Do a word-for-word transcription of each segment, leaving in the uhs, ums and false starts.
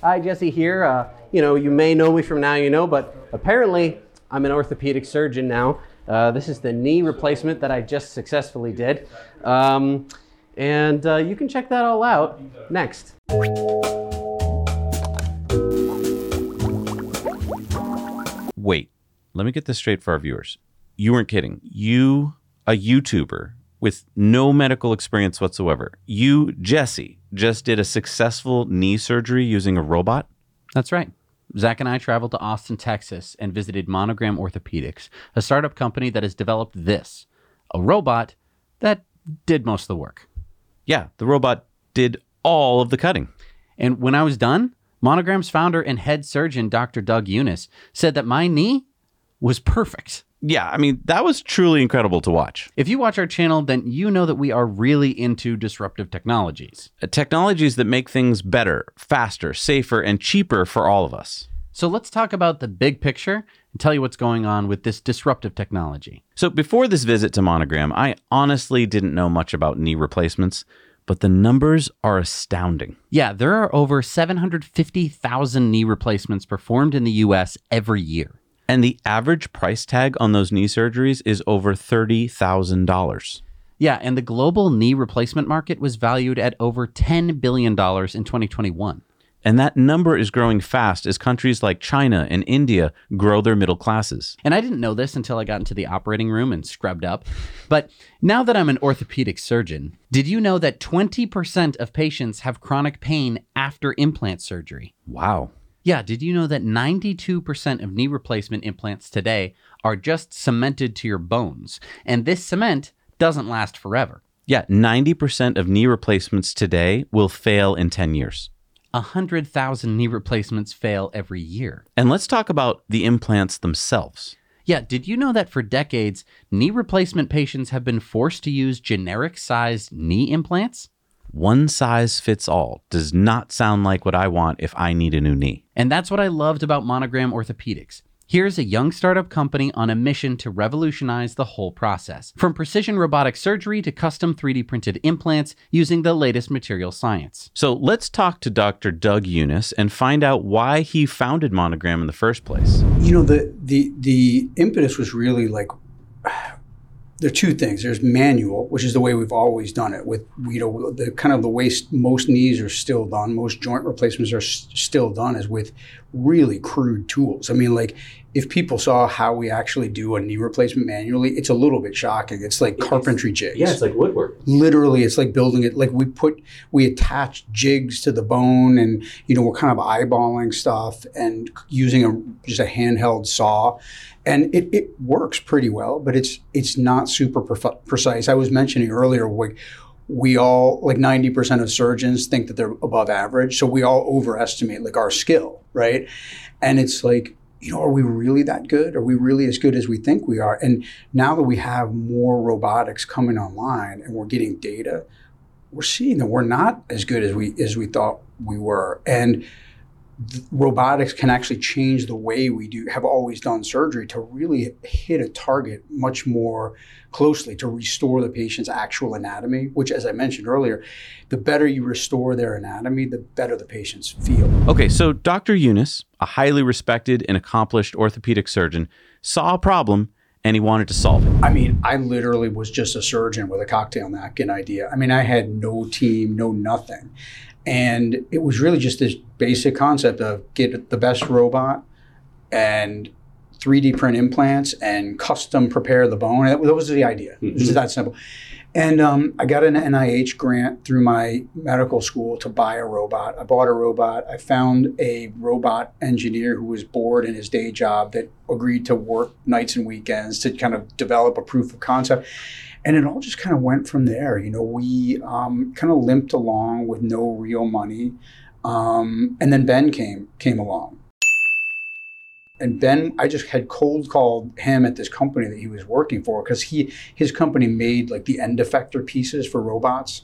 Hi, Jesse here. Uh, you know, you may know me from now, you know, but apparently I'm an orthopedic surgeon now. Uh, this is the knee replacement that I just successfully did. Um, and uh, you can check that all out next. Wait, let me get this straight for our viewers. You weren't kidding. You, a YouTuber with no medical experience whatsoever, you, Jesse, just did a successful knee surgery using a robot? That's right. Zach and I traveled to Austin, Texas, and visited Monogram Orthopedics, a startup company that has developed this, a robot that did most of the work. Yeah, the robot did all of the cutting. And when I was done, Monogram's founder and head surgeon, Doctor Doug Unis, said that my knee was perfect. Yeah, I mean, that was truly incredible to watch. If you watch our channel, then you know that we are really into disruptive technologies. Technologies that make things better, faster, safer, and cheaper for all of us. So let's talk about the big picture and tell you what's going on with this disruptive technology. So before this visit to Monogram, I honestly didn't know much about knee replacements, but the numbers are astounding. Yeah, there are over seven hundred fifty thousand knee replacements performed in the U S every year. And the average price tag on those knee surgeries is over thirty thousand dollars. Yeah, and the global knee replacement market was valued at over ten billion dollars in twenty twenty-one. And that number is growing fast as countries like China and India grow their middle classes. And I didn't know this until I got into the operating room and scrubbed up. But now that I'm an orthopedic surgeon, did you know that twenty percent of patients have chronic pain after implant surgery? Wow. Yeah, did you know that ninety-two percent of knee replacement implants today are just cemented to your bones? And this cement doesn't last forever. Yeah, ninety percent of knee replacements today will fail in ten years. one hundred thousand knee replacements fail every year. And let's talk about the implants themselves. Yeah, did you know that for decades, knee replacement patients have been forced to use generic-sized knee implants? One size fits all does not sound like what I want if I need a new knee. And that's what I loved about Monogram Orthopedics. Here's a young startup company on a mission to revolutionize the whole process, from precision robotic surgery to custom three D printed implants using the latest material science. So let's talk to Doctor Doug Unis and find out why he founded Monogram in the first place. You know, the the the impetus was really like, there are two things. There's manual, which is the way we've always done it, with, you know, the kind of the way most knees are still done, most joint replacements are s- still done is with really crude tools. I mean, like, if people saw how we actually do a knee replacement manually, it's a little bit shocking. It's like carpentry it's, jigs. Yeah, it's like woodwork. Literally, it's like building it. Like, we put, we attach jigs to the bone, and, you know, we're kind of eyeballing stuff and using a just a handheld saw. And it, it works pretty well, but it's it's not super pre- precise. I was mentioning earlier, like, we all, like ninety percent of surgeons think that they're above average. So we all overestimate like our skill, right? And it's like, you know, are we really that good? Are we really as good as we think we are? And now that we have more robotics coming online and we're getting data, we're seeing that we're not as good as we as we thought we were. And robotics can actually change the way we do have always done surgery to really hit a target much more closely, to restore the patient's actual anatomy, which, as I mentioned earlier, the better you restore their anatomy, the better the patients feel. Okay, so Doctor Unis, a highly respected and accomplished orthopedic surgeon, saw a problem and he wanted to solve it. I mean, I literally was just a surgeon with a cocktail napkin idea. I mean, I had no team, no nothing. And it was really just this basic concept of get the best robot and three D print implants and custom prepare the bone. That was the idea. Mm-hmm. It was that simple. And um, I got an N I H grant through my medical school to buy a robot. I bought a robot. I found a robot engineer who was bored in his day job that agreed to work nights and weekends to kind of develop a proof of concept. And it all just kind of went from there. You know, we um, kind of limped along with no real money. Um, and then Ben came came along. And Ben, I just had cold called him at this company that he was working for, because he his company made like the end effector pieces for robots.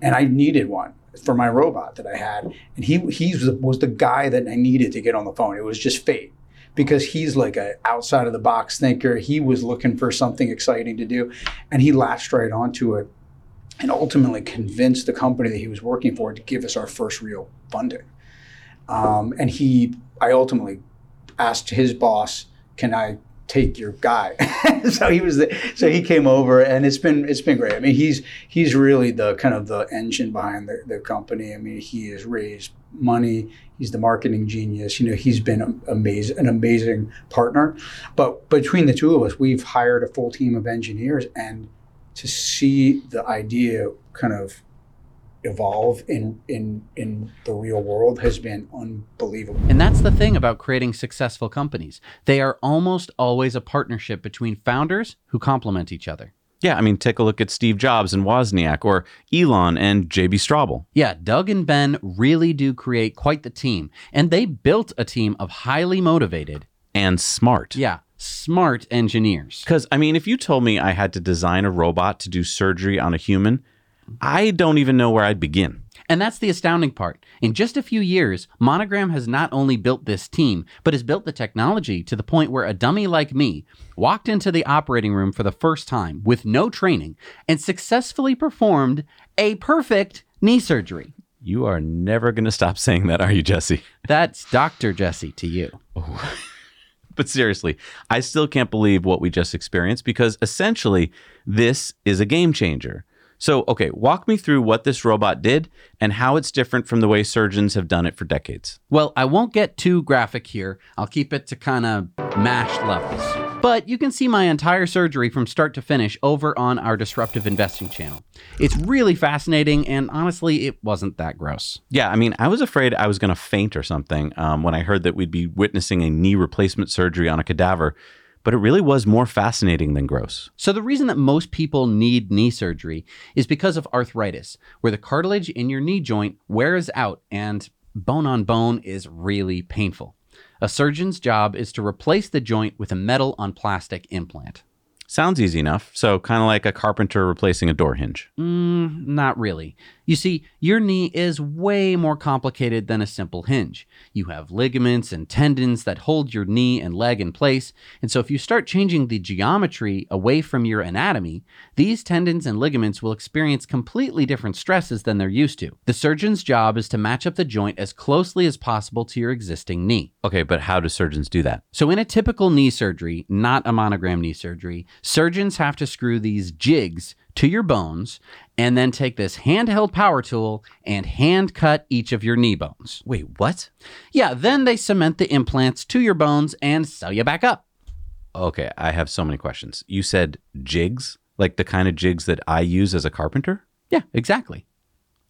And I needed one for my robot that I had. And he he was the guy that I needed to get on the phone. It was just fate, because he's like a outside of the box thinker. He was looking for something exciting to do, and he latched right onto it and ultimately convinced the company that he was working for to give us our first real funding. Um, and he, I ultimately asked his boss, can I take your guy? so he was, the, so he came over, and it's been, it's been great. I mean, he's, he's really the kind of the engine behind the, the company. I mean, he has raised money. He's the marketing genius. You know, he's been amazing, an amazing partner. But between the two of us, we've hired a full team of engineers, and to see the idea kind of evolve in in in the real world has been unbelievable. And that's the thing about creating successful companies. They are almost always a partnership between founders who complement each other. Yeah, I mean, take a look at Steve Jobs and Wozniak, or Elon and J B Straubel. Yeah, Doug and Ben really do create quite the team, and they built a team of highly motivated and smart. Yeah. Smart engineers. Because, I mean, if you told me I had to design a robot to do surgery on a human, I don't even know where I'd begin. And that's the astounding part. In just a few years, Monogram has not only built this team, but has built the technology to the point where a dummy like me walked into the operating room for the first time with no training and successfully performed a perfect knee surgery. You are never going to stop saying that, are you, Jesse? That's Doctor Jesse to you. Oh. But seriously, I still can't believe what we just experienced, because essentially this is a game changer. So, okay, walk me through what this robot did and how it's different from the way surgeons have done it for decades. Well, I won't get too graphic here. I'll keep it to kind of mashed levels. But you can see my entire surgery from start to finish over on our Disruptive Investing channel. It's really fascinating, and honestly, it wasn't that gross. Yeah, I mean, I was afraid I was going to faint or something um, when I heard that we'd be witnessing a knee replacement surgery on a cadaver. But it really was more fascinating than gross. So the reason that most people need knee surgery is because of arthritis, where the cartilage in your knee joint wears out and bone on bone is really painful. A surgeon's job is to replace the joint with a metal on plastic implant. Sounds easy enough. So kind of like a carpenter replacing a door hinge. Mm, not really. You see, your knee is way more complicated than a simple hinge. You have ligaments and tendons that hold your knee and leg in place. And so if you start changing the geometry away from your anatomy, these tendons and ligaments will experience completely different stresses than they're used to. The surgeon's job is to match up the joint as closely as possible to your existing knee. Okay, but how do surgeons do that? So in a typical knee surgery, not a Monogram knee surgery, surgeons have to screw these jigs to your bones and then take this handheld power tool and hand cut each of your knee bones. Wait, what? Yeah, then they cement the implants to your bones and sew you back up. Okay, I have so many questions. You said jigs? Like the kind of jigs that I use as a carpenter? Yeah, exactly.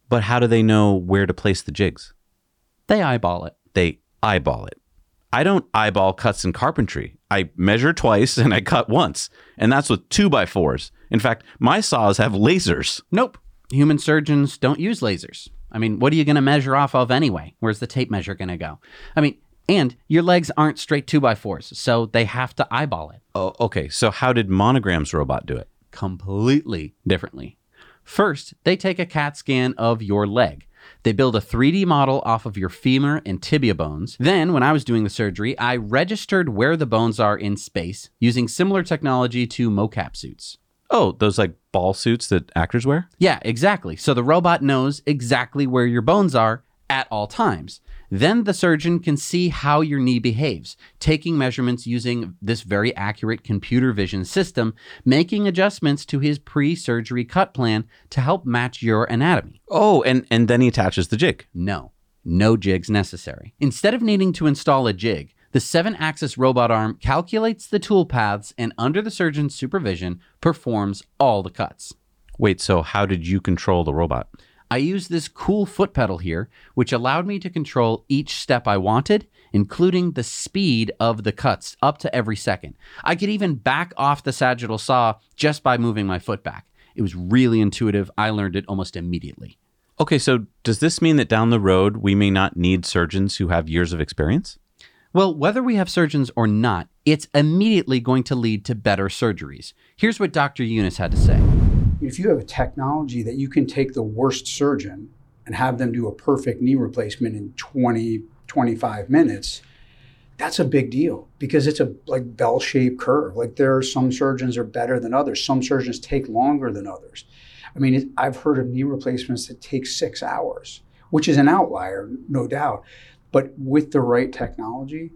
But how do they know where to place the jigs? They eyeball it. They eyeball it. I don't eyeball cuts in carpentry. I measure twice and I cut once. And that's with two by fours. In fact, my saws have lasers. Nope. Human surgeons don't use lasers. I mean, what are you going to measure off of anyway? Where's the tape measure going to go? I mean, and your legs aren't straight two by fours, so they have to eyeball it. Oh, okay. So how did Monogram's robot do it? Completely differently. First, they take a CAT scan of your leg. They build a three D model off of your femur and tibia bones. Then, when I was doing the surgery, I registered where the bones are in space using similar technology to mocap suits. Oh, those like ball suits that actors wear? Yeah, exactly. So the robot knows exactly where your bones are at all times. Then the surgeon can see how your knee behaves, taking measurements using this very accurate computer vision system, making adjustments to his pre-surgery cut plan to help match your anatomy. Oh, and, and then he attaches the jig. No, no jigs necessary. Instead of needing to install a jig, the seven-axis robot arm calculates the tool paths and, under the surgeon's supervision, performs all the cuts. Wait, so how did you control the robot? I used this cool foot pedal here, which allowed me to control each step I wanted, including the speed of the cuts up to every second. I could even back off the sagittal saw just by moving my foot back. It was really intuitive. I learned it almost immediately. Okay, so does this mean that down the road, we may not need surgeons who have years of experience? Well, whether we have surgeons or not, it's immediately going to lead to better surgeries. Here's what Doctor Unis had to say. If you have a technology that you can take the worst surgeon and have them do a perfect knee replacement in twenty, twenty-five minutes, that's a big deal, because it's a like bell-shaped curve. Like, there are some surgeons are better than others. Some surgeons take longer than others. I mean, it, I've heard of knee replacements that take six hours, which is an outlier, no doubt. But with the right technology,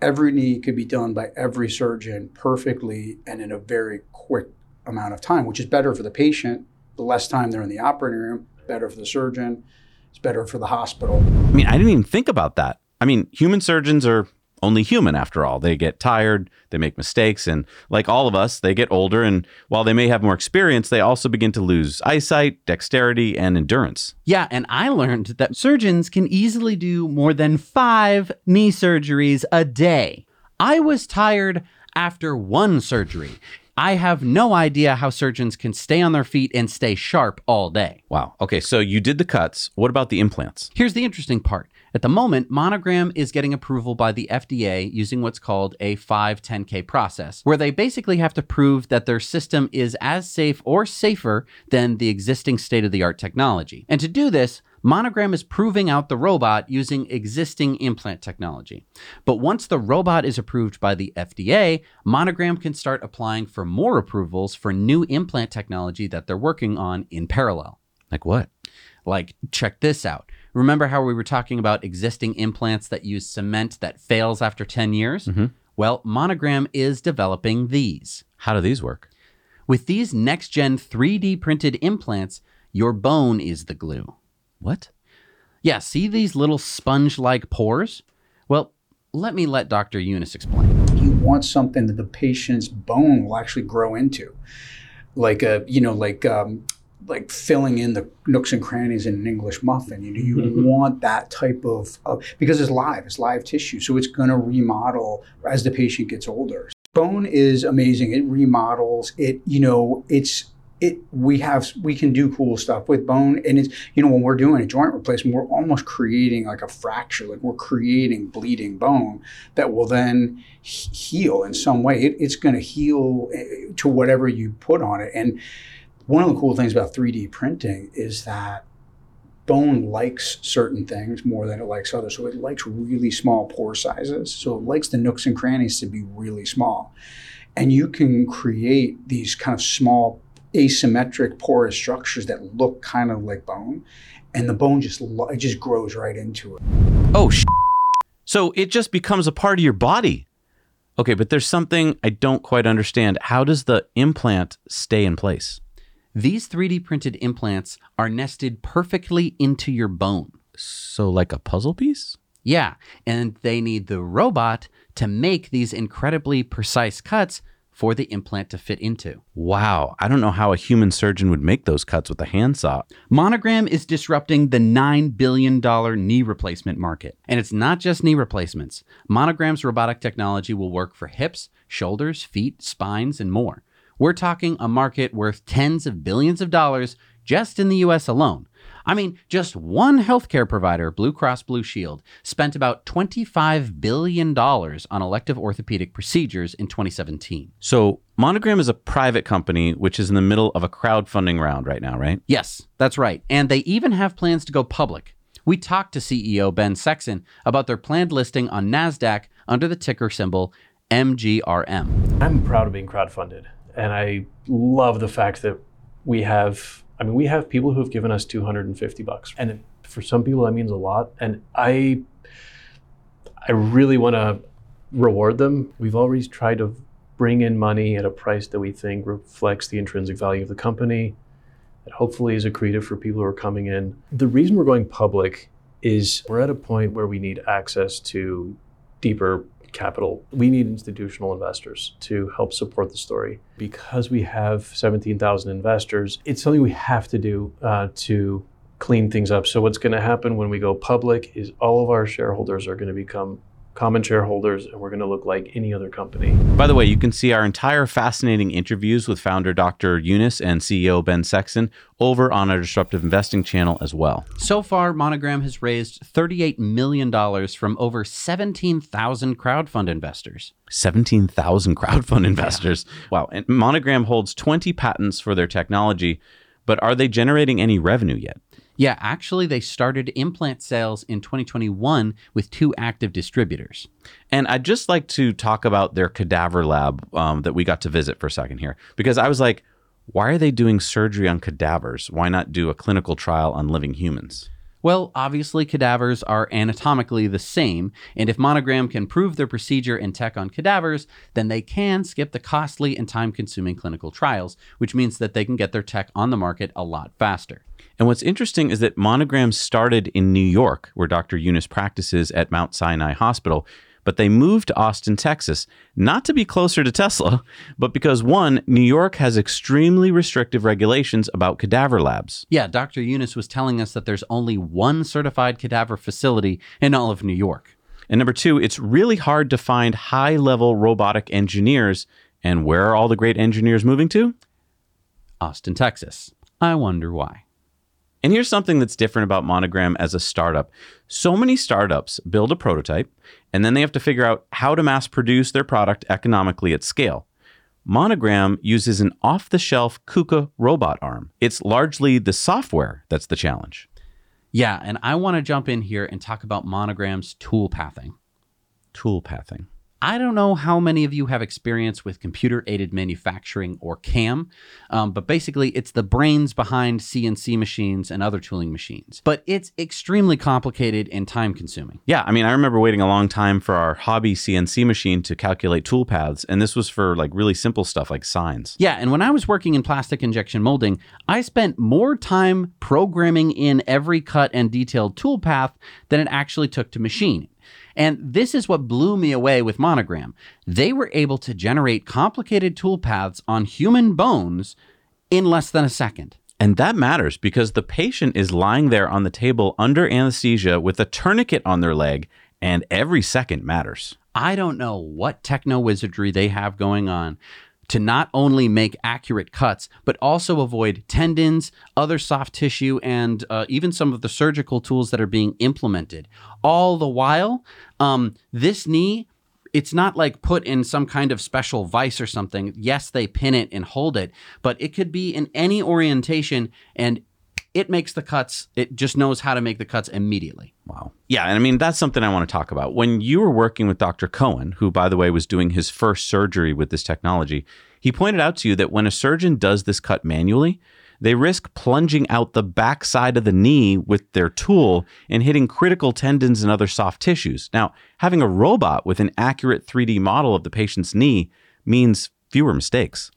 every knee could be done by every surgeon perfectly and in a very quick amount of time, which is better for the patient. The less time they're in the operating room, better for the surgeon. It's better for the hospital. I mean, I didn't even think about that. I mean, human surgeons are only human after all. They get tired, they make mistakes, and like all of us, they get older. And while they may have more experience, they also begin to lose eyesight, dexterity, and endurance. Yeah, and I learned that surgeons can easily do more than five knee surgeries a day. I was tired after one surgery. I have no idea how surgeons can stay on their feet and stay sharp all day. Wow. Okay, so you did the cuts. What about the implants? Here's the interesting part. At the moment, Monogram is getting approval by the F D A using what's called a five ten K process, where they basically have to prove that their system is as safe or safer than the existing state-of-the-art technology. And to do this, Monogram is proving out the robot using existing implant technology. But once the robot is approved by the F D A, Monogram can start applying for more approvals for new implant technology that they're working on in parallel. Like what? Like, check this out. Remember how we were talking about existing implants that use cement that fails after ten years? Mm-hmm. Well, Monogram is developing these. How do these work? With these next-gen three D printed implants, your bone is the glue. What? Yeah, see these little sponge-like pores? Well, let me let Doctor Unis explain. You want something that the patient's bone will actually grow into. Like, a, you know, like um, like filling in the nooks and crannies in an English muffin. You know, you mm-hmm. want that type of, of, because it's live, it's live tissue. So it's gonna remodel as the patient gets older. Bone is amazing, it remodels, it, you know, it's, It, we have we can do cool stuff with bone, and it's, you know, when we're doing a joint replacement, we're almost creating like a fracture, like we're creating bleeding bone that will then he- heal in some way. It, it's going to heal to whatever you put on it. And one of the cool things about three D printing is that bone likes certain things more than it likes others. So it likes really small pore sizes. So it likes the nooks and crannies to be really small, and you can create these kind of small asymmetric porous structures that look kind of like bone, and the bone just it just grows right into it. Oh, sh- so it just becomes a part of your body. Okay, but there's something I don't quite understand. How does the implant stay in place? These three D printed implants are nested perfectly into your bone. So like a puzzle piece? Yeah, and they need the robot to make these incredibly precise cuts for the implant to fit into. Wow, I don't know how a human surgeon would make those cuts with a handsaw. Monogram is disrupting the nine billion dollars knee replacement market. And it's not just knee replacements. Monogram's robotic technology will work for hips, shoulders, feet, spines, and more. We're talking a market worth tens of billions of dollars just in the U S alone. I mean, just one healthcare provider, Blue Cross Blue Shield, spent about twenty-five billion dollars on elective orthopedic procedures in twenty seventeen. So Monogram is a private company, which is in the middle of a crowdfunding round right now, right? Yes, that's right. And they even have plans to go public. We talked to C E O Ben Sexton about their planned listing on NASDAQ under the ticker symbol M G R M. I'm proud of being crowdfunded, and I love the fact that we have I mean, we have people who've given us two hundred fifty bucks. And for some people, that means a lot. And I I really want to reward them. We've always tried to bring in money at a price that we think reflects the intrinsic value of the company, that hopefully is accretive for people who are coming in. The reason we're going public is we're at a point where we need access to deeper capital. We need institutional investors to help support the story. Because we have seventeen thousand investors, it's something we have to do uh, to clean things up. So what's going to happen when we go public is all of our shareholders are going to become common shareholders, and we're going to look like any other company. By the way, you can see our entire fascinating interviews with founder Doctor Unis and C E O Ben Sexton over on our Disruptive Investing channel as well. So far, Monogram has raised thirty-eight million dollars from over seventeen thousand crowdfund investors. seventeen thousand crowdfund investors. Yeah. Wow. And Monogram holds twenty patents for their technology, but are they generating any revenue yet? Yeah, actually, they started implant sales in twenty twenty-one with two active distributors. And I'd just like to talk about their cadaver lab um, that we got to visit for a second here, because I was like, why are they doing surgery on cadavers? Why not do a clinical trial on living humans? Well, obviously cadavers are anatomically the same, and if Monogram can prove their procedure and tech on cadavers, then they can skip the costly and time-consuming clinical trials, which means that they can get their tech on the market a lot faster. And what's interesting is that Monogram started in New York, where Doctor Unis practices at Mount Sinai Hospital, but they moved to Austin, Texas, not to be closer to Tesla, but because one, New York has extremely restrictive regulations about cadaver labs. Yeah, Doctor Unis was telling us that there's only one certified cadaver facility in all of New York. And number two, it's really hard to find high-level robotic engineers. And where are all the great engineers moving to? Austin, Texas. I wonder why. And here's something that's different about Monogram as a startup. So many startups build a prototype, and then they have to figure out how to mass produce their product economically at scale. Monogram uses an off-the-shelf KUKA robot arm. It's largely the software that's the challenge. Yeah, and I want to jump in here and talk about Monogram's toolpathing. Toolpathing. I don't know how many of you have experience with computer-aided manufacturing, or C A M, um, but basically it's the brains behind C N C machines and other tooling machines. But it's extremely complicated and time-consuming. Yeah, I mean, I remember waiting a long time for our hobby C N C machine to calculate tool paths, and this was for like really simple stuff like signs. Yeah, and when I was working in plastic injection molding, I spent more time programming in every cut and detailed tool path than it actually took to machine. And this is what blew me away with Monogram. They were able to generate complicated toolpaths on human bones in less than a second. And that matters because the patient is lying there on the table under anesthesia with a tourniquet on their leg, and every second matters. I don't know what techno wizardry they have going on to not only make accurate cuts, but also avoid tendons, other soft tissue, and uh, even some of the surgical tools that are being implemented. All the while, um, this knee, it's not like put in some kind of special vise or something. Yes, they pin it and hold it, but it could be in any orientation, and it makes the cuts. It just knows how to make the cuts immediately. Wow. Yeah, and I mean, that's something I want to talk about. When you were working with Doctor Cohen, who, by the way, was doing his first surgery with this technology, he pointed out to you that when a surgeon does this cut manually, they risk plunging out the backside of the knee with their tool and hitting critical tendons and other soft tissues. Now, having a robot with an accurate three D model of the patient's knee means fewer mistakes.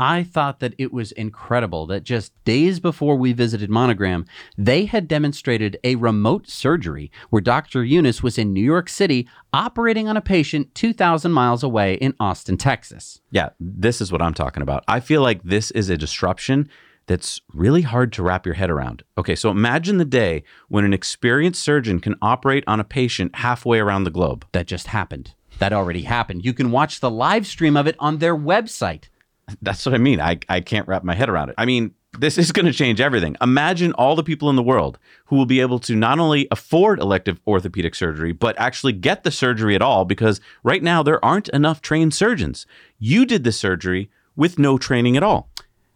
I thought that it was incredible that just days before we visited Monogram, they had demonstrated a remote surgery where Doctor Unis was in New York City operating on a patient two thousand miles away in Austin, Texas. Yeah, this is what I'm talking about. I feel like this is a disruption that's really hard to wrap your head around. Okay, so imagine the day when an experienced surgeon can operate on a patient halfway around the globe. That just happened. That already happened. You can watch the live stream of it on their website. That's what I mean. I, I can't wrap my head around it. I mean, this is going to change everything. Imagine all the people in the world who will be able to not only afford elective orthopedic surgery, but actually get the surgery at all, because right now there aren't enough trained surgeons. You did the surgery with no training at all.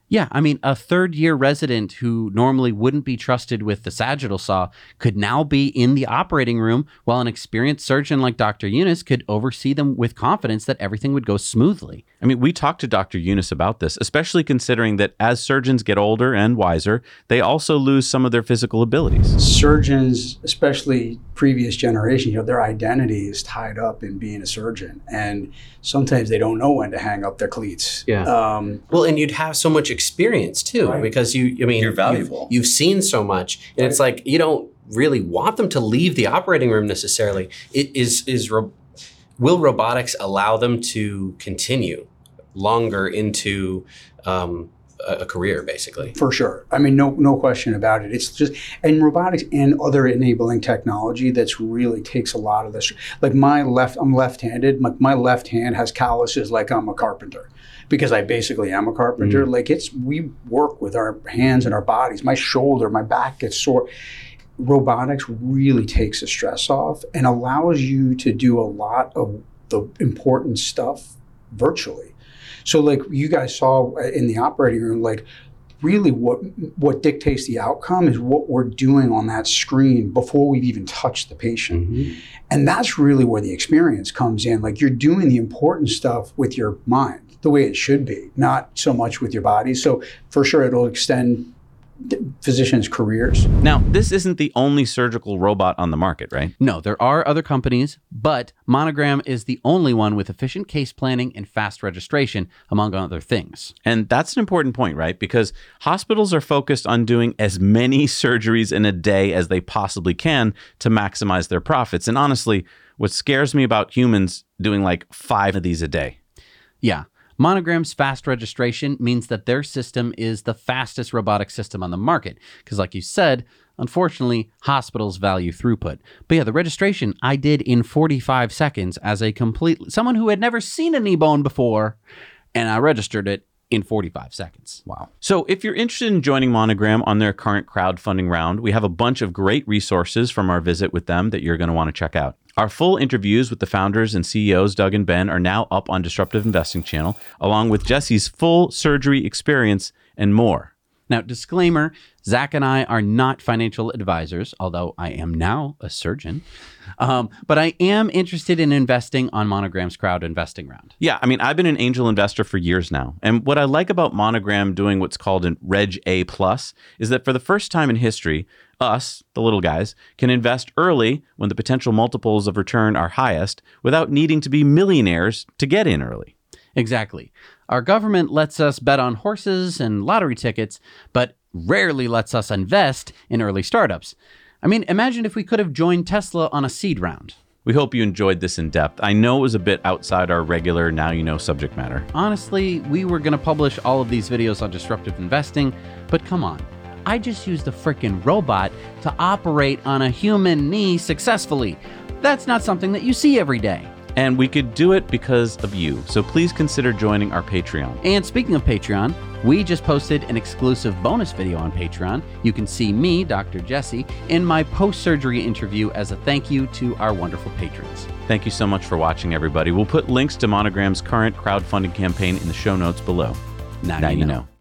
Yeah, I mean, a third-year resident who normally wouldn't be trusted with the sagittal saw could now be in the operating room, while an experienced surgeon like Doctor Unis could oversee them with confidence that everything would go smoothly. I mean, we talked to Doctor Unis about this, especially considering that as surgeons get older and wiser, they also lose some of their physical abilities. Surgeons, especially previous generations, you know, their identity is tied up in being a surgeon, and sometimes they don't know when to hang up their cleats. Yeah. Um, well, and you'd have so much experience. experience too, right? Because you, I mean, you're valuable. You've, you've seen so much, and right. It's like you don't really want them to leave the operating room necessarily. It is is ro- will robotics allow them to continue longer into um, a, a career, basically? For sure. I mean, no no question about it. It's just, and robotics and other enabling technology that's really takes a lot of this. Like my left, I'm left-handed. My, my left hand has calluses like I'm a carpenter. Because I basically am a carpenter, mm. like it's, we work with our hands and our bodies. My shoulder, my back gets sore. Robotics really takes the stress off and allows you to do a lot of the important stuff virtually. So like you guys saw in the operating room, like really what what dictates the outcome is what we're doing on that screen before we've even touched the patient. Mm-hmm. And that's really where the experience comes in. Like you're doing the important stuff with your mind, the way it should be, not so much with your body. So for sure, it'll extend physicians' careers. Now, this isn't the only surgical robot on the market, right? No, there are other companies, but Monogram is the only one with efficient case planning and fast registration, among other things. And that's an important point, right? Because hospitals are focused on doing as many surgeries in a day as they possibly can to maximize their profits. And honestly, what scares me about humans doing like five of these a day. Yeah. Monogram's fast registration means that their system is the fastest robotic system on the market. Because like you said, unfortunately, hospitals value throughput. But yeah, the registration I did in forty-five seconds as a complete, someone who had never seen a knee bone before, and I registered it in forty-five seconds. Wow. So if you're interested in joining Monogram on their current crowdfunding round, we have a bunch of great resources from our visit with them that you're going to want to check out. Our full interviews with the founders and C E Os, Doug and Ben, are now up on Disruptive Investing channel, along with Jesse's full surgery experience and more. Now, disclaimer, Zach and I are not financial advisors, although I am now a surgeon. Um, but I am interested in investing on Monogram's crowd investing round. Yeah, I mean, I've been an angel investor for years now. And what I like about Monogram doing what's called a Reg A plus, is that for the first time in history, us, the little guys, can invest early when the potential multiples of return are highest without needing to be millionaires to get in early. Exactly. Our government lets us bet on horses and lottery tickets, but rarely lets us invest in early startups. I mean, imagine if we could have joined Tesla on a seed round. We hope you enjoyed this in depth. I know it was a bit outside our regular Now You Know subject matter. Honestly, we were going to publish all of these videos on disruptive investing, but come on. I just used a freaking robot to operate on a human knee successfully. That's not something that you see every day. And we could do it because of you. So please consider joining our Patreon. And speaking of Patreon, we just posted an exclusive bonus video on Patreon. You can see me, Doctor Jesse, in my post-surgery interview as a thank you to our wonderful patrons. Thank you so much for watching, everybody. We'll put links to Monogram's current crowdfunding campaign in the show notes below. Now, now you know. know.